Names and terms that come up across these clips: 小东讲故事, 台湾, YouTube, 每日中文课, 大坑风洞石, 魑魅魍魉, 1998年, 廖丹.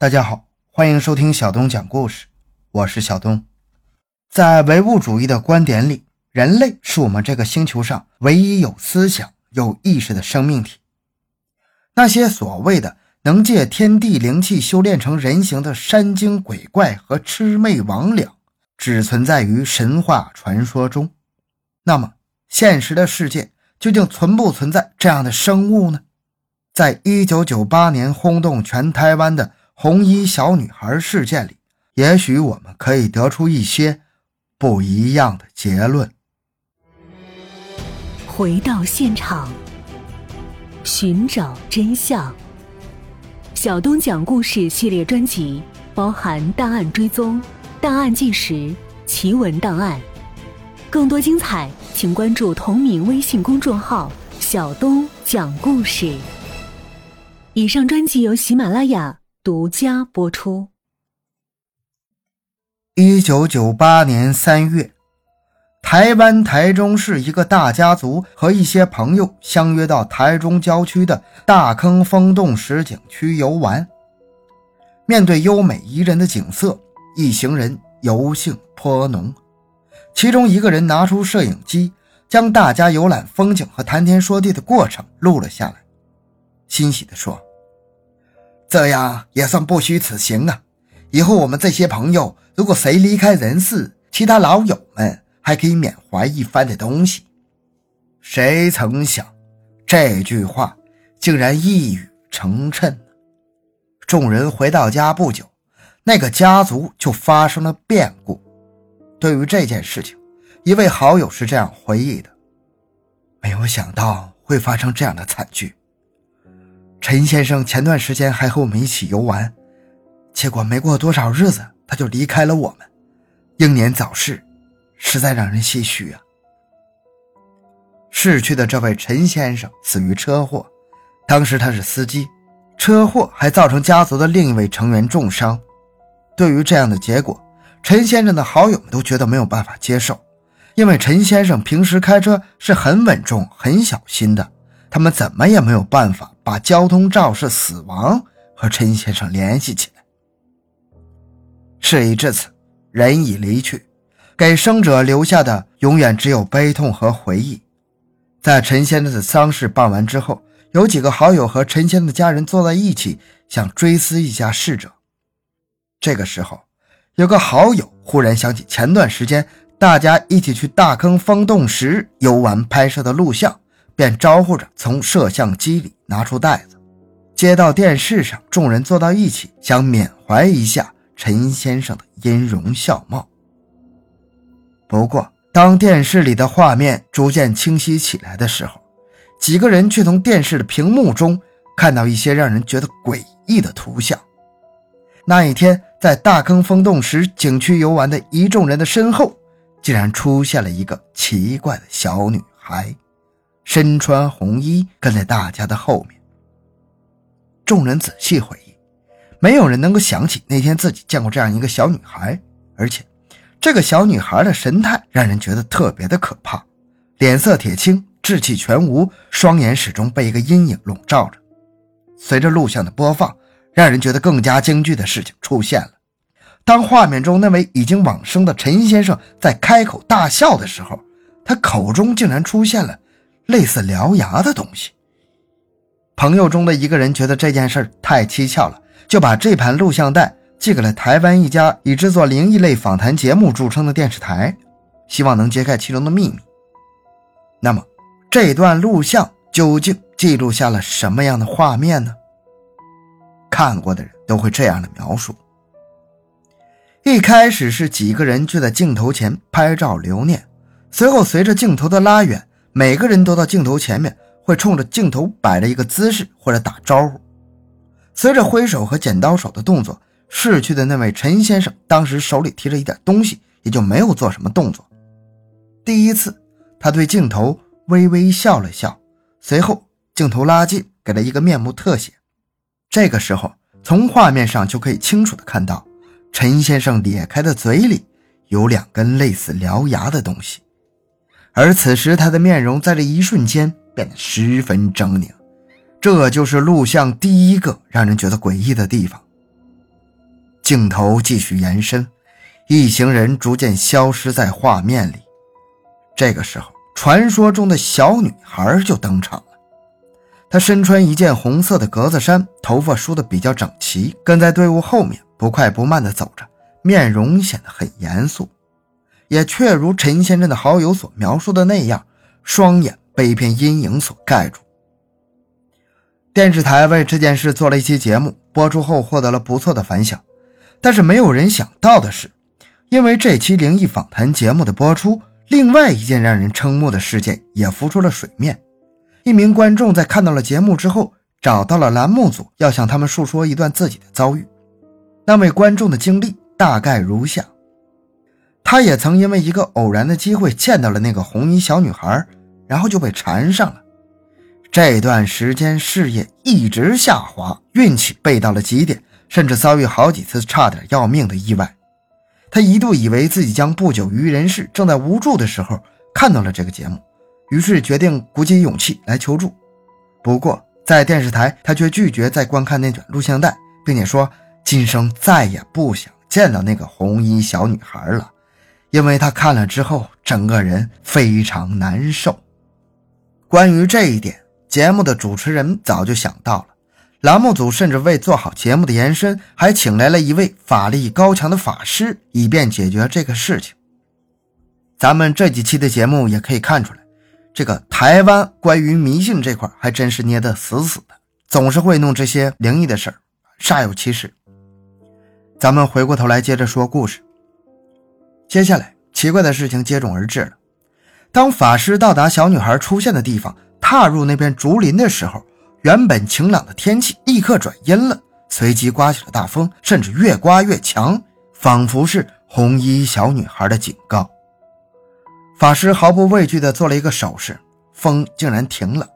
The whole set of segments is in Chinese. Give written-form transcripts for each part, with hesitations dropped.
大家好，欢迎收听小东讲故事，我是小东。在唯物主义的观点里，人类是我们这个星球上唯一有思想、有意识的生命体。那些所谓的能借天地灵气修炼成人形的山精鬼怪和魑魅魍魉，只存在于神话传说中。那么，现实的世界究竟存不存在这样的生物呢？在1998年轰动全台湾的红衣小女孩事件里，也许我们可以得出一些不一样的结论。回到现场，寻找真相。小东讲故事系列专辑包含档案追踪、档案纪实、奇闻档案，更多精彩请关注同名微信公众号小东讲故事。以上专辑由喜马拉雅独家播出。1998年3月，台湾台中市一个大家族和一些朋友相约到台中郊区的大坑风洞石景区游玩。面对优美宜人的景色，一行人游兴颇浓。其中一个人拿出摄影机，将大家游览风景和谈天说地的过程录了下来，欣喜地说：这样也算不虚此行啊！以后我们这些朋友，如果谁离开人世，其他老友们还可以缅怀一番的东西。谁曾想，这句话竟然一语成谶。众人回到家不久，那个家族就发生了变故。对于这件事情，一位好友是这样回忆的：没有想到会发生这样的惨剧。陈先生前段时间还和我们一起游玩，结果没过多少日子他就离开了我们，英年早逝，实在让人唏嘘啊。逝去的这位陈先生死于车祸，当时他是司机，车祸还造成家族的另一位成员重伤。对于这样的结果，陈先生的好友们都觉得没有办法接受，因为陈先生平时开车是很稳重、很小心的，他们怎么也没有办法把交通肇事死亡和陈先生联系起来。事已至此，人已离去，给生者留下的永远只有悲痛和回忆。在陈先生的丧事办完之后，有几个好友和陈先生的家人坐在一起，想追思一下逝者。这个时候，有个好友忽然想起前段时间大家一起去大坑风洞石游玩拍摄的录像，便招呼着从摄像机里拿出袋子，接到电视上，众人坐到一起，想缅怀一下陈先生的音容笑貌。不过，当电视里的画面逐渐清晰起来的时候，几个人却从电视的屏幕中看到一些让人觉得诡异的图像。那一天，在大坑风洞石景区游玩的一众人的身后，竟然出现了一个奇怪的小女孩，身穿红衣，跟在大家的后面。众人仔细回忆，没有人能够想起那天自己见过这样一个小女孩，而且这个小女孩的神态让人觉得特别的可怕，脸色铁青，志气全无，双眼始终被一个阴影笼罩着。随着录像的播放，让人觉得更加惊惧的事情出现了。当画面中那位已经往生的陈先生在开口大笑的时候，他口中竟然出现了类似獠牙的东西。朋友中的一个人觉得这件事太蹊跷了，就把这盘录像带寄给了台湾一家以制作灵异类访谈节目著称的电视台，希望能揭开其中的秘密。那么，这段录像究竟记录下了什么样的画面呢？看过的人都会这样的描述：一开始是几个人聚在镜头前拍照留念，随后随着镜头的拉远，每个人都到镜头前面，会冲着镜头摆着一个姿势或者打招呼。随着挥手和剪刀手的动作，逝去的那位陈先生当时手里提着一点东西，也就没有做什么动作。第一次，他对镜头微微笑了笑，随后镜头拉近，给了一个面目特写。这个时候，从画面上就可以清楚地看到，陈先生咧开的嘴里有两根类似獠牙的东西。而此时他的面容在这一瞬间变得十分狰狞，这就是录像第一个让人觉得诡异的地方。镜头继续延伸，一行人逐渐消失在画面里。这个时候，传说中的小女孩就登场了。她身穿一件红色的格子衫，头发梳得比较整齐，跟在队伍后面不快不慢地走着，面容显得很严肃。也确如陈先生的好友所描述的那样，双眼被一片阴影所盖住。电视台为这件事做了一期节目，播出后获得了不错的反响，但是没有人想到的是，因为这期灵异访谈节目的播出，另外一件让人瞠目的事件也浮出了水面。一名观众在看到了节目之后，找到了栏目组，要向他们述说一段自己的遭遇。那位观众的经历大概如下：他也曾因为一个偶然的机会见到了那个红衣小女孩，然后就被缠上了。这段时间事业一直下滑，运气背到了极点，甚至遭遇好几次差点要命的意外。他一度以为自己将不久于人世，正在无助的时候看到了这个节目，于是决定鼓起勇气来求助。不过在电视台，他却拒绝再观看那卷录像带，并且说今生再也不想见到那个红衣小女孩了，因为他看了之后整个人非常难受。关于这一点，节目的主持人早就想到了，栏目组甚至为做好节目的延伸，还请来了一位法力高强的法师，以便解决这个事情。咱们这几期的节目也可以看出来，这个台湾关于迷信这块还真是捏得死死的，总是会弄这些灵异的事儿，煞有其事。咱们回过头来接着说故事。接下来，奇怪的事情接踵而至了。当法师到达小女孩出现的地方，踏入那片竹林的时候，原本晴朗的天气立刻转阴了，随即刮起了大风，甚至越刮越强，仿佛是红衣小女孩的警告。法师毫不畏惧地做了一个手势，风竟然停了，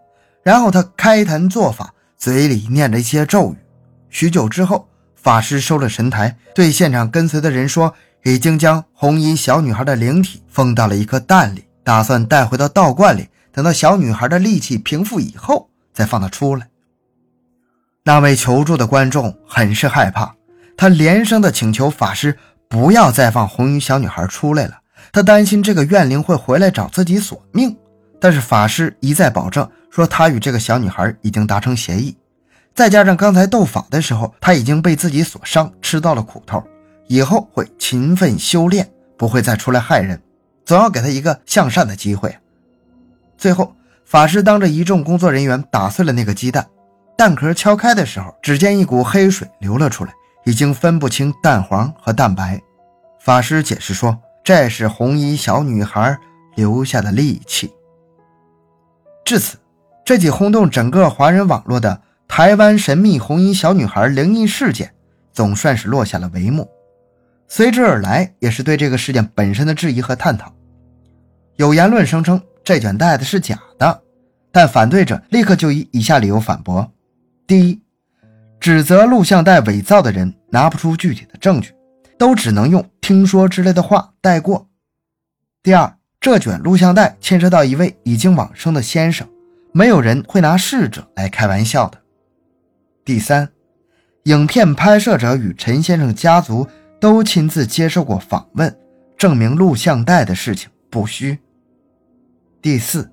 然后他开坛做法，嘴里念着一些咒语。许久之后，法师收了神台，对现场跟随的人说，已经将红衣小女孩的灵体封到了一颗蛋里，打算带回到道观里，等到小女孩的戾气平复以后再放她出来。那位求助的观众很是害怕，他连声地请求法师不要再放红衣小女孩出来了，他担心这个怨灵会回来找自己索命。但是法师一再保证说，他与这个小女孩已经达成协议，再加上刚才斗法的时候他已经被自己所伤，吃到了苦头，以后会勤奋修炼，不会再出来害人，总要给他一个向善的机会。最后，法师当着一众工作人员打碎了那个鸡蛋，蛋壳敲开的时候，只见一股黑水流了出来，已经分不清蛋黄和蛋白。法师解释说，这是红衣小女孩留下的戾气。至此，这起轰动整个华人网络的台湾神秘红衣小女孩灵异事件总算是落下了帷幕，随之而来也是对这个事件本身的质疑和探讨。有言论声称这卷带子是假的，但反对者立刻就以以下理由反驳。第一，指责录像带伪造的人拿不出具体的证据，都只能用听说之类的话带过。第二，这卷录像带牵涉到一位已经往生的先生，没有人会拿逝者来开玩笑的。第三，影片拍摄者与陈先生家族都亲自接受过访问，证明录像带的事情不虚。第四，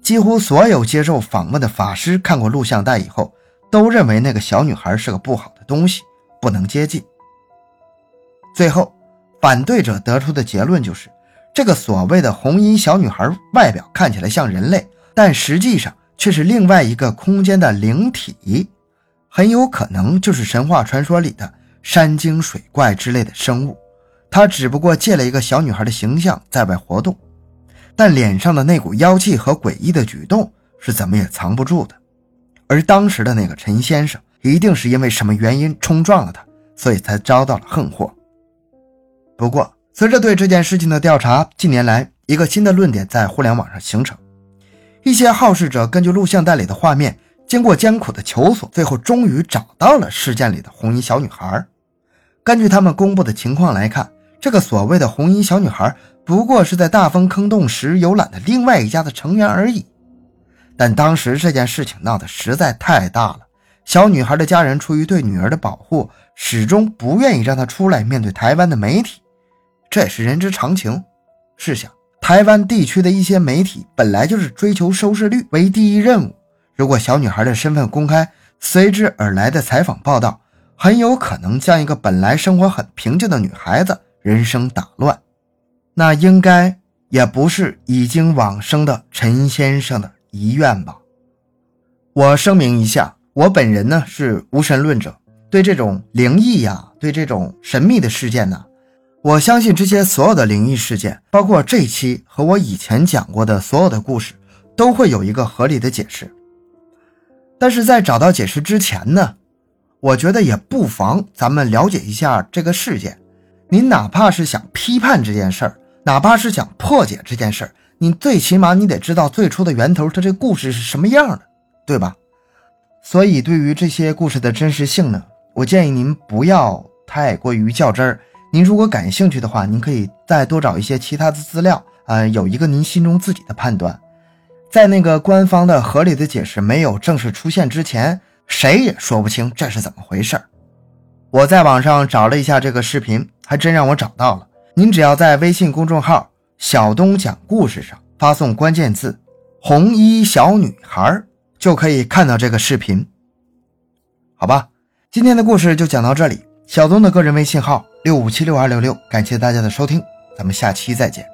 几乎所有接受访问的法师看过录像带以后，都认为那个小女孩是个不好的东西，不能接近。最后，反对者得出的结论就是，这个所谓的红衣小女孩外表看起来像人类，但实际上却是另外一个空间的灵体，很有可能就是神话传说里的山精水怪之类的生物，她只不过借了一个小女孩的形象在外活动。但脸上的那股妖气和诡异的举动是怎么也藏不住的，而当时的那个陈先生一定是因为什么原因冲撞了他，所以才遭到了横祸。不过随着对这件事情的调查，近年来一个新的论点在互联网上形成，一些好事者根据录像带里的画面，经过艰苦的求索，最后终于找到了事件里的红衣小女孩。根据他们公布的情况来看，这个所谓的红衣小女孩不过是在大风坑洞时游览的另外一家的成员而已。但当时这件事情闹得实在太大了，小女孩的家人出于对女儿的保护，始终不愿意让她出来面对台湾的媒体，这也是人之常情。试想，台湾地区的一些媒体本来就是追求收视率为第一任务，如果小女孩的身份公开，随之而来的采访报道很有可能将一个本来生活很平静的女孩子人生打乱，那应该也不是已经往生的陈先生的遗愿吧。我声明一下，我本人呢是无神论者，对这种灵异呀，对这种神秘的事件呢，我相信这些所有的灵异事件，包括这期和我以前讲过的所有的故事，都会有一个合理的解释。但是在找到解释之前呢，我觉得也不妨咱们了解一下这个事件。你哪怕是想批判这件事儿，哪怕是想破解这件事儿，你最起码你得知道最初的源头，它这故事是什么样的，对吧？所以对于这些故事的真实性呢，我建议您不要太过于较真儿。您如果感兴趣的话，您可以再多找一些其他的资料，有一个您心中自己的判断。在那个官方的合理的解释没有正式出现之前，谁也说不清这是怎么回事。我在网上找了一下这个视频，还真让我找到了。您只要在微信公众号小东讲故事上发送关键字红衣小女孩，就可以看到这个视频。好吧，今天的故事就讲到这里。小东的个人微信号 6576266， 感谢大家的收听，咱们下期再见。